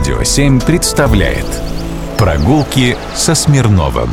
Радио 7 представляет «Прогулки со Смирновым».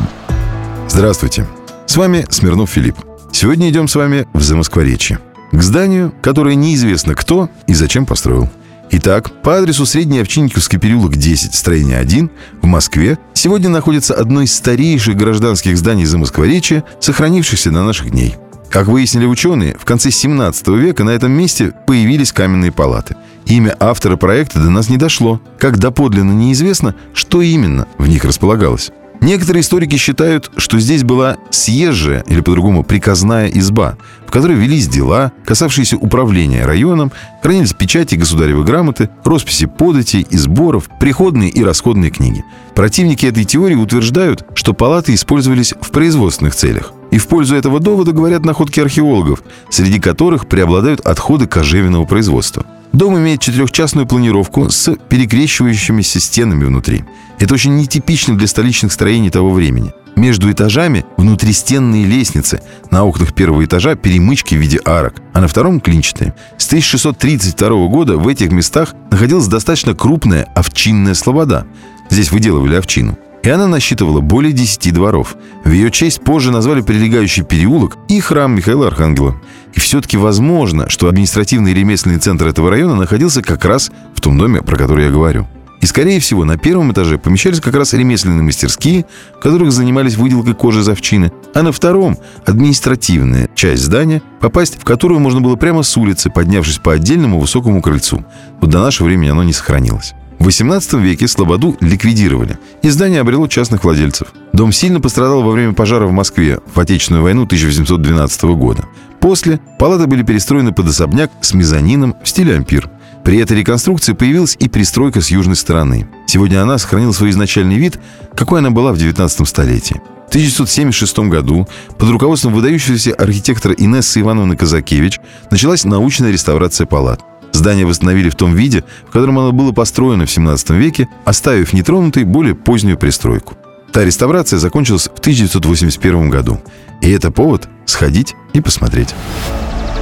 Здравствуйте, с вами Смирнов Филипп. Сегодня идем с вами в Замоскворечье, к зданию, которое неизвестно кто и зачем построил. Итак, по адресу Средний Овчинниковский переулок 10, строение 1, в Москве сегодня находится одно из старейших гражданских зданий Замоскворечья, сохранившихся до наших дней. Как выяснили ученые, в конце 17 века на этом месте появились каменные палаты. Имя автора проекта до нас не дошло, как доподлинно неизвестно, что именно в них располагалось. Некоторые историки считают, что здесь была съезжая, или по-другому приказная изба, в которой велись дела, касавшиеся управления районом, хранились печати, государевы грамоты, росписи податей и сборов, приходные и расходные книги. Противники этой теории утверждают, что палаты использовались в производственных целях. И в пользу этого довода говорят находки археологов, среди которых преобладают отходы кожевенного производства. Дом имеет четырехчастную планировку с перекрещивающимися стенами внутри. Это очень нетипично для столичных строений того времени. Между этажами внутристенные лестницы. На окнах первого этажа перемычки в виде арок, а на втором клинчатые. С 1632 года в этих местах находилась достаточно крупная овчинная слобода. Здесь выделывали овчину. И она насчитывала более 10 дворов. В ее честь позже назвали прилегающий переулок и храм Михаила Архангела. И все-таки возможно, что административный и ремесленный центр этого района находился как раз в том доме, про который я говорю. И, скорее всего, на первом этаже помещались как раз ремесленные мастерские, в которых занимались выделкой кожи из овчины, а на втором – административная часть здания, попасть в которую можно было прямо с улицы, поднявшись по отдельному высокому крыльцу. Вот до нашего времени оно не сохранилось. В XVIII веке слободу ликвидировали, и здание обрело частных владельцев. Дом сильно пострадал во время пожара в Москве в Отечественную войну 1812 года. После палаты были перестроены под особняк с мезонином в стиле ампир. При этой реконструкции появилась и пристройка с южной стороны. Сегодня она сохранила свой изначальный вид, какой она была в XIX столетии. В 1976 году под руководством выдающегося архитектора Инессы Ивановны Казакевич началась научная реставрация палат. Здание восстановили в том виде, в котором оно было построено в 17 веке, оставив нетронутой более позднюю пристройку. Та реставрация закончилась в 1981 году. И это повод сходить и посмотреть.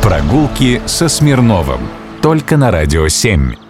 Прогулки со Смирновым. Только на Радио 7.